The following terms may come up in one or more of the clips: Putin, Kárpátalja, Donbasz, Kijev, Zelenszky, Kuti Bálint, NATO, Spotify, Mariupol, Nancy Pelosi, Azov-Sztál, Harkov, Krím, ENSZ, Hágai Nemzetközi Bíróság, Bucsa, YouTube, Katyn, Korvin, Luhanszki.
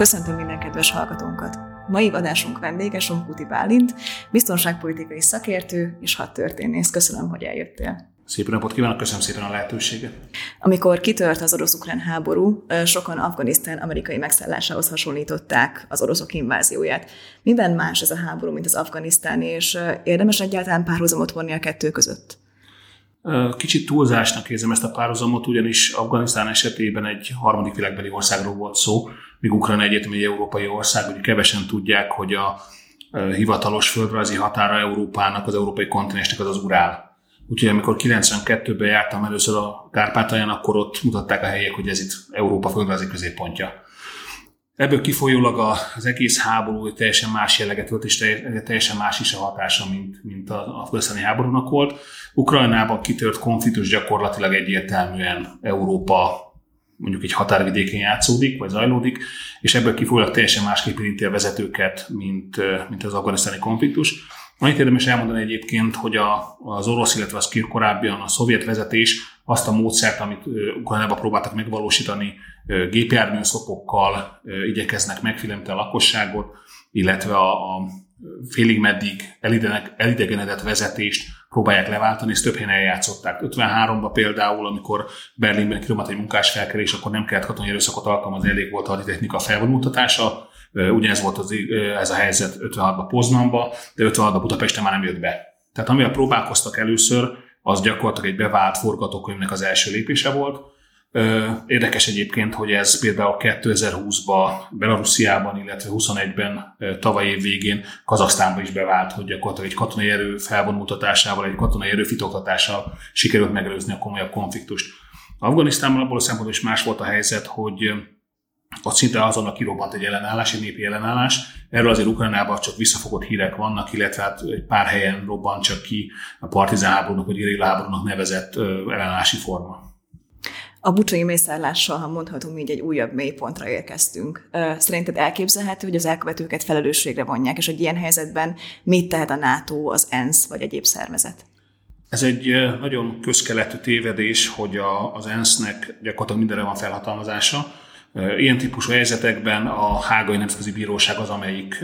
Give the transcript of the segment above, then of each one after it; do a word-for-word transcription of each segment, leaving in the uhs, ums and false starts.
Köszöntöm minden kedves hallgatónkat! Mai adásunk vendége Kuti Bálint, biztonságpolitikai szakértő és hadtörténész. Köszönöm, hogy eljöttél. Szép napot kívánok, köszönöm szépen a lehetőséget. Amikor kitört az orosz-ukrán háború, sokan Afganisztán amerikai megszállásához hasonlították az oroszok invázióját. Miben más ez a háború, mint az afganisztáni, és érdemes egyáltalán párhuzamot vonni a kettő között? Kicsit túlzásnak érzem ezt a párhuzamot, ugyanis Afganisztán esetében egy harmadik világbeli országról volt szó, míg Ukrajna egyetemi egy európai ország, hogy kevesen tudják, hogy a hivatalos földrajzi határa Európának, az európai kontinensnek az az Urál. Úgyhogy amikor kilencvenkettőben jártam először a Kárpátalján, akkor ott mutatták a helyek, hogy ez itt Európa földrajzi középpontja. Ebből kifolyólag az egész háború teljesen más jelleget ölt, és teljesen más is a hatása, mint, mint az afganisztáni háborúnak volt. Ukrajnában kitört konfliktus gyakorlatilag egyértelműen Európa, mondjuk egy határvidékén játszódik, vagy zajlódik, és ebből kifolyólag teljesen másképp érinti a vezetőket, mint, mint az afganisztáni konfliktus. Annyit érdemes elmondani egyébként, hogy a, az orosz, illetve az korábbian a szovjet vezetés azt a módszert, amit Ukrajnába próbáltak megvalósítani, gépjárműszopokkal igyekeznek megfélemlíteni a lakosságot, illetve a, a félig meddig elidegenedett vezetést próbálják leváltani, ezt több helyen eljátszották. ötvenháromban például, amikor Berlinben kirobant egy munkásfelkelés, akkor nem kellett katonai erőszakot alkalmazni, elég volt a haditechnika felvonultatása. Ugyanez volt az, ez a helyzet ötvenhatban Poznanban, de ötvenhatban Budapesten már nem jött be. Tehát amivel próbálkoztak először, az gyakorlatilag egy bevált forgatókönyvnek az első lépése volt. Érdekes egyébként, hogy ez például kétezer-húszban Belarusiában, illetve huszonegyben tavaly év végén Kazahsztánban is bevált, hogy gyakorlatilag egy katonai erő felvonultatásával, egy katonai erő fitoktatással sikerült megelőzni a komolyabb konfliktust. Afganisztánban abból a szempontból is más volt a helyzet, hogy ott szinte azonnal kirobbant egy ellenállás, egy népi ellenállás. Erről azért Ukrajnában csak visszafogott hírek vannak, illetve hát egy pár helyen robbant csak ki a partizán háborúnak vagy gerilla háborúnak nevezett ellenállási forma. A bucsai mészárlással, ha mondhatunk, így egy újabb mélypontra érkeztünk. Szerinted elképzelhető, hogy az elkövetőket felelősségre vonják, és egy ilyen helyzetben mit tehet a NATO, az ENSZ vagy egyéb szervezet? Ez egy nagyon közkeletű tévedés, hogy az ENSZ-nek gyakorlatilag mindenre van felhatalmazása. Ilyen típusú helyzetekben a Hágai Nemzetközi Bíróság az, amelyik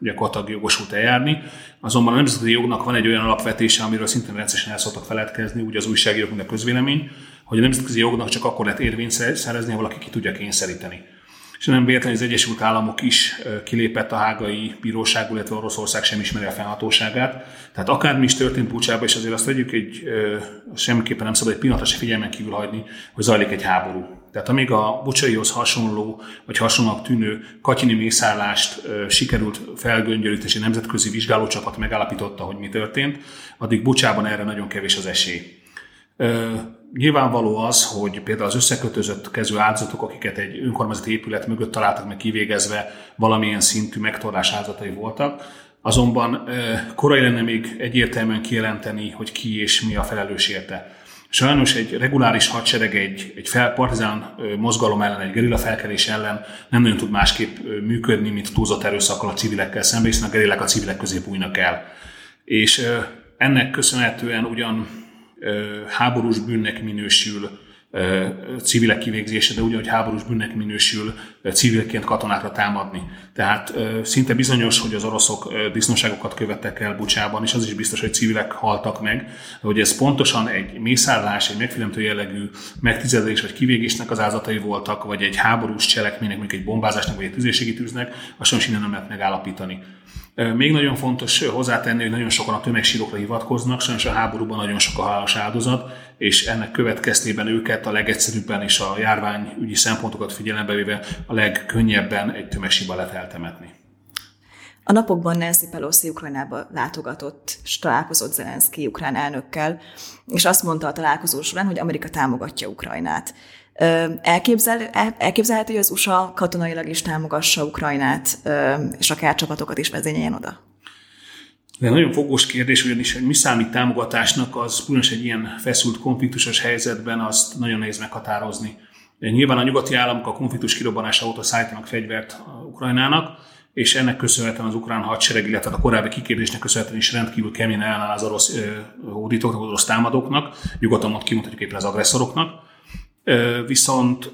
gyakorlatilag jogosult eljárni. Azonban a nemzetközi jognak van egy olyan alapvetése, amiről szintén rendszeresen el szoktak feledkezni, úgy az újságírók, mint a közvélemény, hogy a nemzetközi jognak csak akkor lehet érvényt szerezni, ha valaki ki tudja kényszeríteni. És nem véletlenül az Egyesült Államok is kilépett a Hágai Bíróság, illetve Oroszország sem ismeri a fennhatóságát. Tehát akármi is történt Bucsában, és azért azt vegyük, egy, semmiképpen nem szabad egy pillanatra se figyelmen kívül hagyni, hogy zajlik egy háború. Tehát amíg a bucsaihoz hasonló, vagy hasonlóak tűnő katyini mészárlást e, sikerült felgöngyölíteni, és a nemzetközi vizsgálócsapat megállapította, hogy mi történt, addig Bucsában erre nagyon kevés az esély. E, nyilvánvaló az, hogy például az összekötözött kezű áldozatok, akiket egy önkormányzati épület mögött találtak meg kivégezve, valamilyen szintű megtorlás áldozatai voltak, azonban e, korai lenne még egyértelműen kijelenteni, hogy ki és mi a felelős érte. Sajnos egy reguláris hadsereg, egy, egy fel, partizán mozgalom ellen, egy gerilla felkelés ellen nem nagyon tud másképp működni, mint túlzott erőszakkal a civilekkel szemben, hiszen a gerillák a civilek közé bújnak el. És ennek köszönhetően ugyan háborús bűnnek minősül civilek kivégzése, de ugyanúgy háborús bűnnek minősül civilként katonákra támadni. Tehát szinte bizonyos, hogy az oroszok disznóságokat követtek el Bucsában, és az is biztos, hogy civilek haltak meg, hogy ez pontosan egy mészárlás, egy megfélemlítő jellegű megtizedelés vagy kivégésnek az áldozatai voltak, vagy egy háborús cselekménynek, mondjuk egy bombázásnak, vagy egy tüzérségi tűznek, azt sem innen nem lehet megállapítani. Még nagyon fontos hozzátenni, hogy nagyon sokan a tömegsírokra hivatkoznak, sajnos a háborúban nagyon sok a halálos áldozat, és ennek következtében őket a legegyszerűbben és a járványügyi szempontokat figyelembe véve a legkönnyebben egy tömegsírba lehet eltemetni. A napokban Nancy Pelosi Ukrajnába látogatott, és találkozott Zelenszky ukrán elnökkel, és azt mondta a találkozó során, hogy Amerika támogatja Ukrajnát. Elképzel, elképzelhető, hogy az u es á katonailag is támogassa Ukrajnát, és akár csapatokat is vezényeljen oda? De nagyon fogós kérdés, ugyanis, hogy mi számít támogatásnak, az különösen egy ilyen feszült konfliktusos helyzetben azt nagyon nehéz meghatározni. Nyilván a nyugati államok a konfliktus kirobbanása óta szállítanak fegyvert Ukrajnának, és ennek köszönhetően az ukrán hadsereg, illetve a korábbi kikérdésnek köszönhetően is rendkívül keményen ellenáll az orosz hódítóknak, az orosz támadóknak, nyugaton ott kimondhatjuk éppen az agresszoroknak. Viszont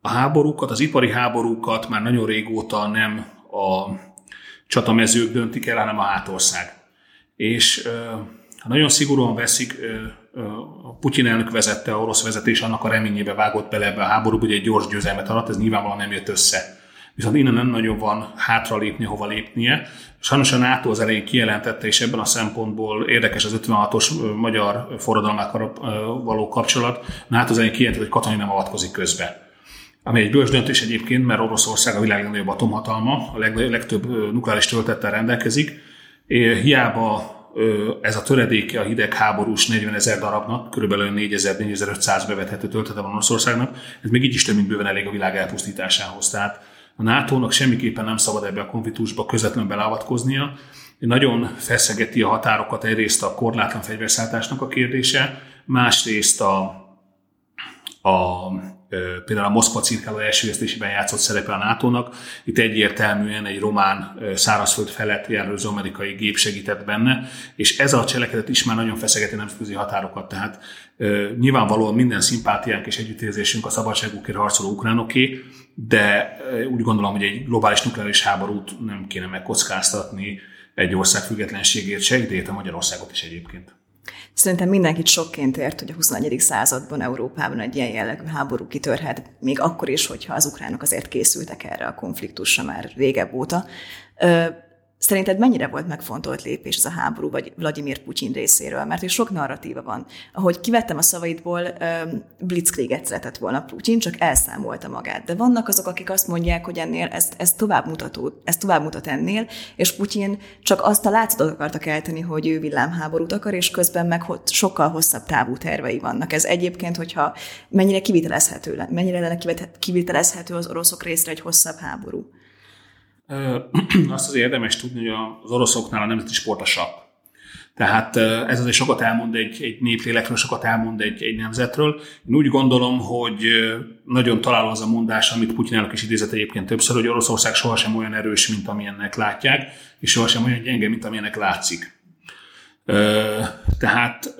a háborúkat, az ipari háborúkat már nagyon régóta nem a csatamezők döntik el, hanem a hátország. És nagyon szigorúan veszik, a Putyin elnök vezette, a orosz vezetés annak a reményébe vágott bele ebbe a háborúba, hogy egy gyors győzelmet arat, ez nyilvánvalóan nem jött össze. Viszont innen nem nagyon van hátra lépni, hova lépnie. Sajnos a NATO az elején kijelentette, és ebben a szempontból érdekes az ötvenhatos magyar forradalmákkal való kapcsolat, a NATO az elején kijelentette, hogy katonai nem avatkozik közbe. Ami egy bölcs döntés egyébként, mert Oroszország a világ legnagyobb atomhatalma, a legtöbb nukleáris töltettel rendelkezik. Hiába ez a töredéke a hidegháborús negyvenezer darabnak, körülbelül négyezer-négyezer-ötszáz bevethető töltete van Oroszországnak, ez még így is több, mint bőven elég a világ elpusztításához. Tehát a nátónak semmiképpen nem szabad ebbe a konfliktusba közvetlenül beleavatkoznia. Nagyon feszegeti a határokat egyrészt a korlátlan fegyverszállításnak a kérdése, másrészt a, a, például a Moszkva cirkáló elsővesztésében játszott szerepe a nátónak. Itt egyértelműen egy román szárazföld felett járőző amerikai gép segített benne, és ez a cselekedet is már nagyon feszegeti a nemzetközi határokat. Tehát nyilvánvalóan minden szimpátiánk és együttérzésünk a szabadságukért harcoló ukránoké, de úgy gondolom, hogy egy globális nukleáris háborút nem kéne megkockáztatni egy ország függetlenségért se, ideértve Magyarországot is egyébként. Szerintem mindenkit sokként ért, hogy a huszonegyedik században Európában egy ilyen jellegű háború kitörhet, még akkor is, hogyha az ukránok azért készültek erre a konfliktusra már régebb óta. Szerinted mennyire volt megfontolt lépés ez a háború, vagy Vladimir Putyin részéről? Mert is sok narratíva van. Ahogy kivettem a szavaidból, blitzkrieget szeretett volna Putyin, csak elszámolta magát. De vannak azok, akik azt mondják, hogy ennél ez, ez, tovább mutató, ez tovább mutat ennél, és Putyin csak azt a látszatot akarta kelteni, hogy ő villámháborút akar, és közben meg sokkal hosszabb távú tervei vannak. Ez egyébként, hogyha mennyire kivitelezhető, mennyire lenne kivitelezhető az oroszok részre egy hosszabb háború? Azt azért érdemes tudni, hogy az oroszoknál a nemzeti sport a sakk. Tehát ez azért sokat elmond egy, egy néplélekről, sokat elmond egy, egy nemzetről. Én úgy gondolom, hogy nagyon találó az a mondás, amit Putyin elnök is idézett egyébként többször, hogy Oroszország sohasem olyan erős, mint amilyennek látják, és sohasem olyan gyenge, mint amilyennek látszik. Tehát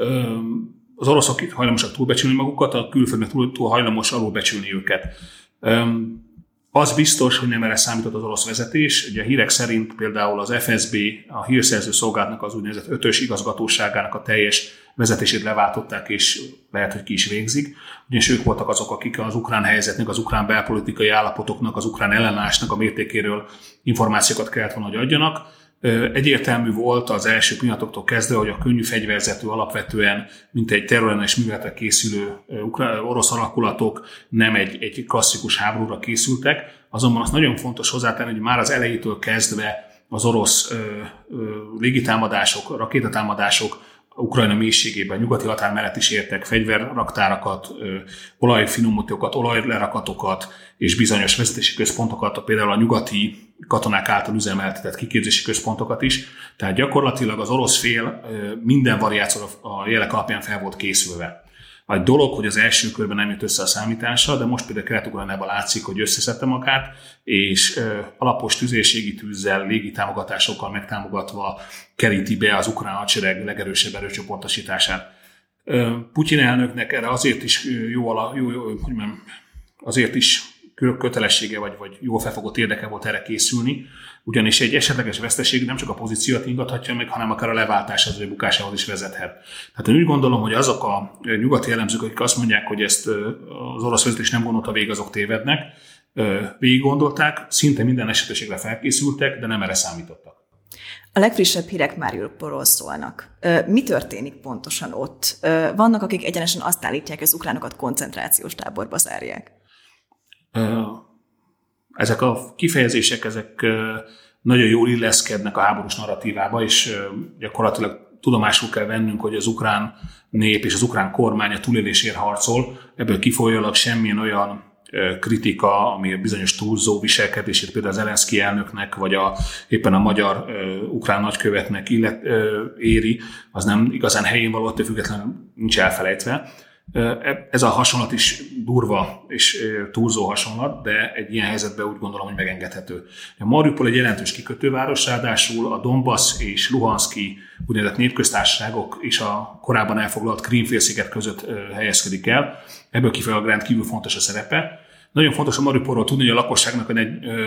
az oroszok hajlamosak túlbecsülni magukat, a külföldnek túl, túl hajlamos alulbecsülni őket. Az biztos, hogy nem erre számított az orosz vezetés. Ugye a hírek szerint például az ef es bé, a hírszerző szolgálatnak az úgynevezett ötös igazgatóságának a teljes vezetését leváltották, és lehet, hogy ki is végzik. Ugyanis ők voltak azok, akik az ukrán helyzetnek, az ukrán belpolitikai állapotoknak, az ukrán ellenállásnak a mértékéről információkat kellett volna, hogy adjanak. Egyértelmű volt az első pillanatoktól kezdve, hogy a könnyű fegyverzetű alapvetően, mint egy terrorellenes műveletre készülő orosz alakulatok nem egy, egy klasszikus háborúra készültek, azonban az nagyon fontos hozzátenni, hogy már az elejétől kezdve az orosz ö, ö, légitámadások, rakétatámadások Ukrajna mélységében, nyugati határ mellett is értek fegyverraktárakat, olajfinomítókat, olajlerakatokat és bizonyos vezetési központokat, például a nyugati katonák által üzemeltetett kiképzési központokat is. Tehát gyakorlatilag az orosz fél minden variációra a jelek alapján fel volt készülve. A dolog, hogy az első körben nem jött össze a számítása, de most például Kelet-Ukrajnában látszik, hogy összeszedte magát, és alapos tüzérségi tűzzel, légi támogatásokkal megtámogatva keríti be az ukrán hadsereg legerősebb erőcsoportosítását. Putyin elnöknek erre azért is jó, ala, jó, jó hogy mondjam, azért is kötelessége vagy, vagy jól felfogott érdeke volt erre készülni, ugyanis egy esetleges veszteség nem csak a pozíciót ingathatja meg, hanem akár a leváltáshoz vagy a bukásához is vezethet. Tehát én úgy gondolom, hogy azok a nyugati elemzők, akik azt mondják, hogy ezt az orosz vezetés nem gondolta végig, azok tévednek, végig gondolták, szinte minden esetőségre felkészültek, de nem erre számítottak. A legfrissebb hírek Mariupolról szólnak. Mi történik pontosan ott? Vannak, akik egyenesen azt állítják, hogy az ukránokat koncentrációs táborba zárják. Ezek a kifejezések ezek nagyon jól illeszkednek a háborús narratívába, és gyakorlatilag tudomásul kell vennünk, hogy az ukrán nép és az ukrán kormány a túlélésért harcol. Ebből kifolyólag semmilyen olyan kritika, ami bizonyos túlzó viselkedését például Zelenszky elnöknek, vagy a, éppen a magyar ukrán nagykövetnek illet, éri, az nem igazán helyén való, de függetlenül nincs elfelejtve. Ez a hasonlat is durva és túlzó hasonlat, de egy ilyen helyzetben úgy gondolom, hogy megengedhető. A Mariupol egy jelentős kikötőváros, ráadásul a Donbasz és Luhanszki úgynevezett népköztársaságok és a korábban elfoglalt Krím félsziget között helyezkedik el. Ebből kifolyólag rendkívül fontos a szerepe. Nagyon fontos a Mariupolról tudni, hogy a lakosságnak egy,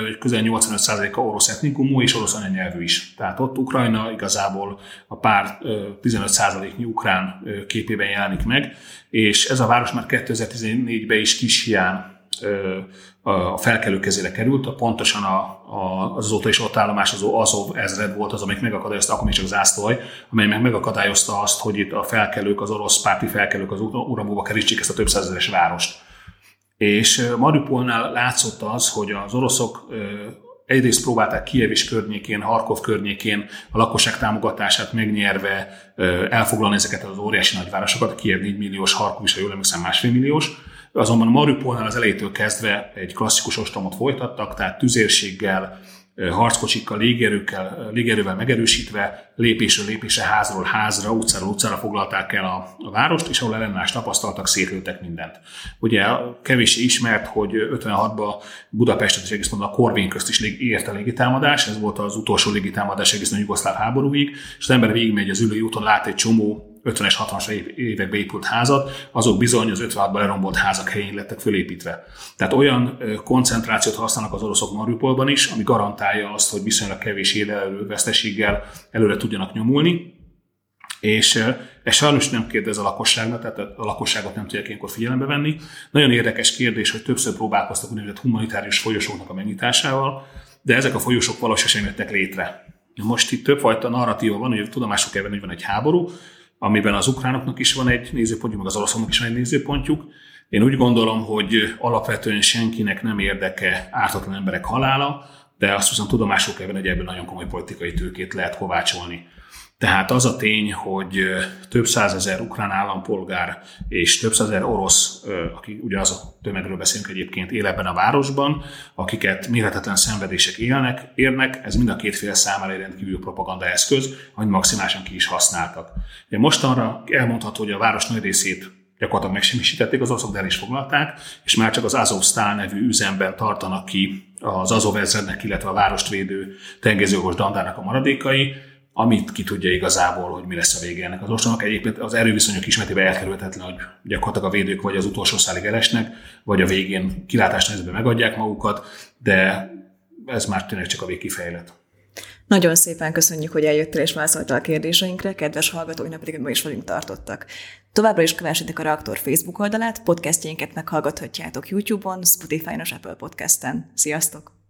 egy közel nyolcvanöt százaléka orosz etnikumú és orosz anyanyelvű is. Tehát ott Ukrajna igazából a pár tizenöt százaléknyi ukrán képében jelenik meg, és ez a város már kétezer-tizennégyben is kis hián a felkelő kezére került, pontosan a, a, azóta is ott állomásozó Azov ezred volt az, amelyik megakadályozta, akkor még csak zászlóhaj, amely meg megakadályozta azt, hogy itt a felkelők, az orosz párti felkelők az uramóba kerítsék ezt a több százezeres várost. És Mariupolnál látszott az, hogy az oroszok egyrészt próbálták Kijev és környékén, Harkov környékén a lakosság támogatását megnyerve elfoglalni ezeket az óriási nagyvárosokat, Kijev négy milliós, Harkov is, ha jól emlékszem, másfél milliós. Azonban Mariupolnál az elejétől kezdve egy klasszikus ostromot folytattak, tehát tüzérséggel, harckocsikkal, légerőkkel, légerővel megerősítve, lépésről lépésre, házról házra, utcáról utcára foglalták el a, a várost, és ahol ellenállást tapasztaltak, szétlőttek mindent. Ugye kevés ismert, hogy ötvenhatban Budapestet és egész a Korvin közt is érte a légitámadás, ez volt az utolsó légitámadás egészen a jugoszláv háborúig, és az ember végigmegy az Ülői úton, lát egy csomó ötvenes, hatvanas évekbe épült házat, azok bizony az ötvenhatban lerombolt házak helyén lettek fölépítve. Tehát olyan koncentrációt használnak az oroszok Mariupolban is, ami garantálja azt, hogy viszonylag kevés élelő veszteséggel előre tudjanak nyomulni, és ez sajnos nem kérdez a lakosságnak, tehát a lakosságot nem tudják ilyenkor figyelembe venni. Nagyon érdekes kérdés, hogy többször próbálkoztak úgynevezett humanitárius folyosóknak a megnyitásával, de ezek a folyosók valószínűleg sem jöttek létre. Most itt többfajta narratíva van, hogy tudomásul kell venni, hogy van egy háború, amiben az ukránoknak is van egy nézőpontjuk, meg az oroszoknak is van egy nézőpontjuk. Én úgy gondolom, hogy alapvetően senkinek nem érdeke ártatlan emberek halála, de azt hiszem tudomásul kell venni, hogy ebből nagyon komoly politikai tőkét lehet kovácsolni. Tehát az a tény, hogy több százezer ukrán állampolgár és több százezer orosz, aki ugyanaz a tömegről beszélünk egyébként, él ebben a városban, akiket mérhetetlen szenvedések élnek, érnek, ez mind a két fél számára egy rendkívül propagandaeszköz, amit maximálisan ki is használtak. De mostanra elmondható, hogy a város nagy részét gyakorlatilag megsemmisítették, az oroszok, de el is foglalták, és már csak az Azov-Sztál nevű üzemben tartanak ki az Azov ezrednek, illetve a várost védő tengelyzőjogos dandának a maradékai, amit ki tudja igazából, hogy mi lesz a vége ennek az ostromnak. Egyébként az erőviszonyok ismeretében elkerülhetetlen, hogy gyakorlatilag a védők vagy az utolsó szálig elesnek, vagy a végén kilátás nehezében megadják magukat, de ez már tényleg csak a végkifejlet. Nagyon szépen köszönjük, hogy eljöttél és válaszoltál a kérdéseinkre, kedves hallgatóinak pedig ma is velünk tartottak. Továbbra is kövessétek a Reaktor Facebook oldalát, podcastjainket meghallgathatjátok YouTube-on, Spotify-on és Apple Podcast-en. Sziasztok!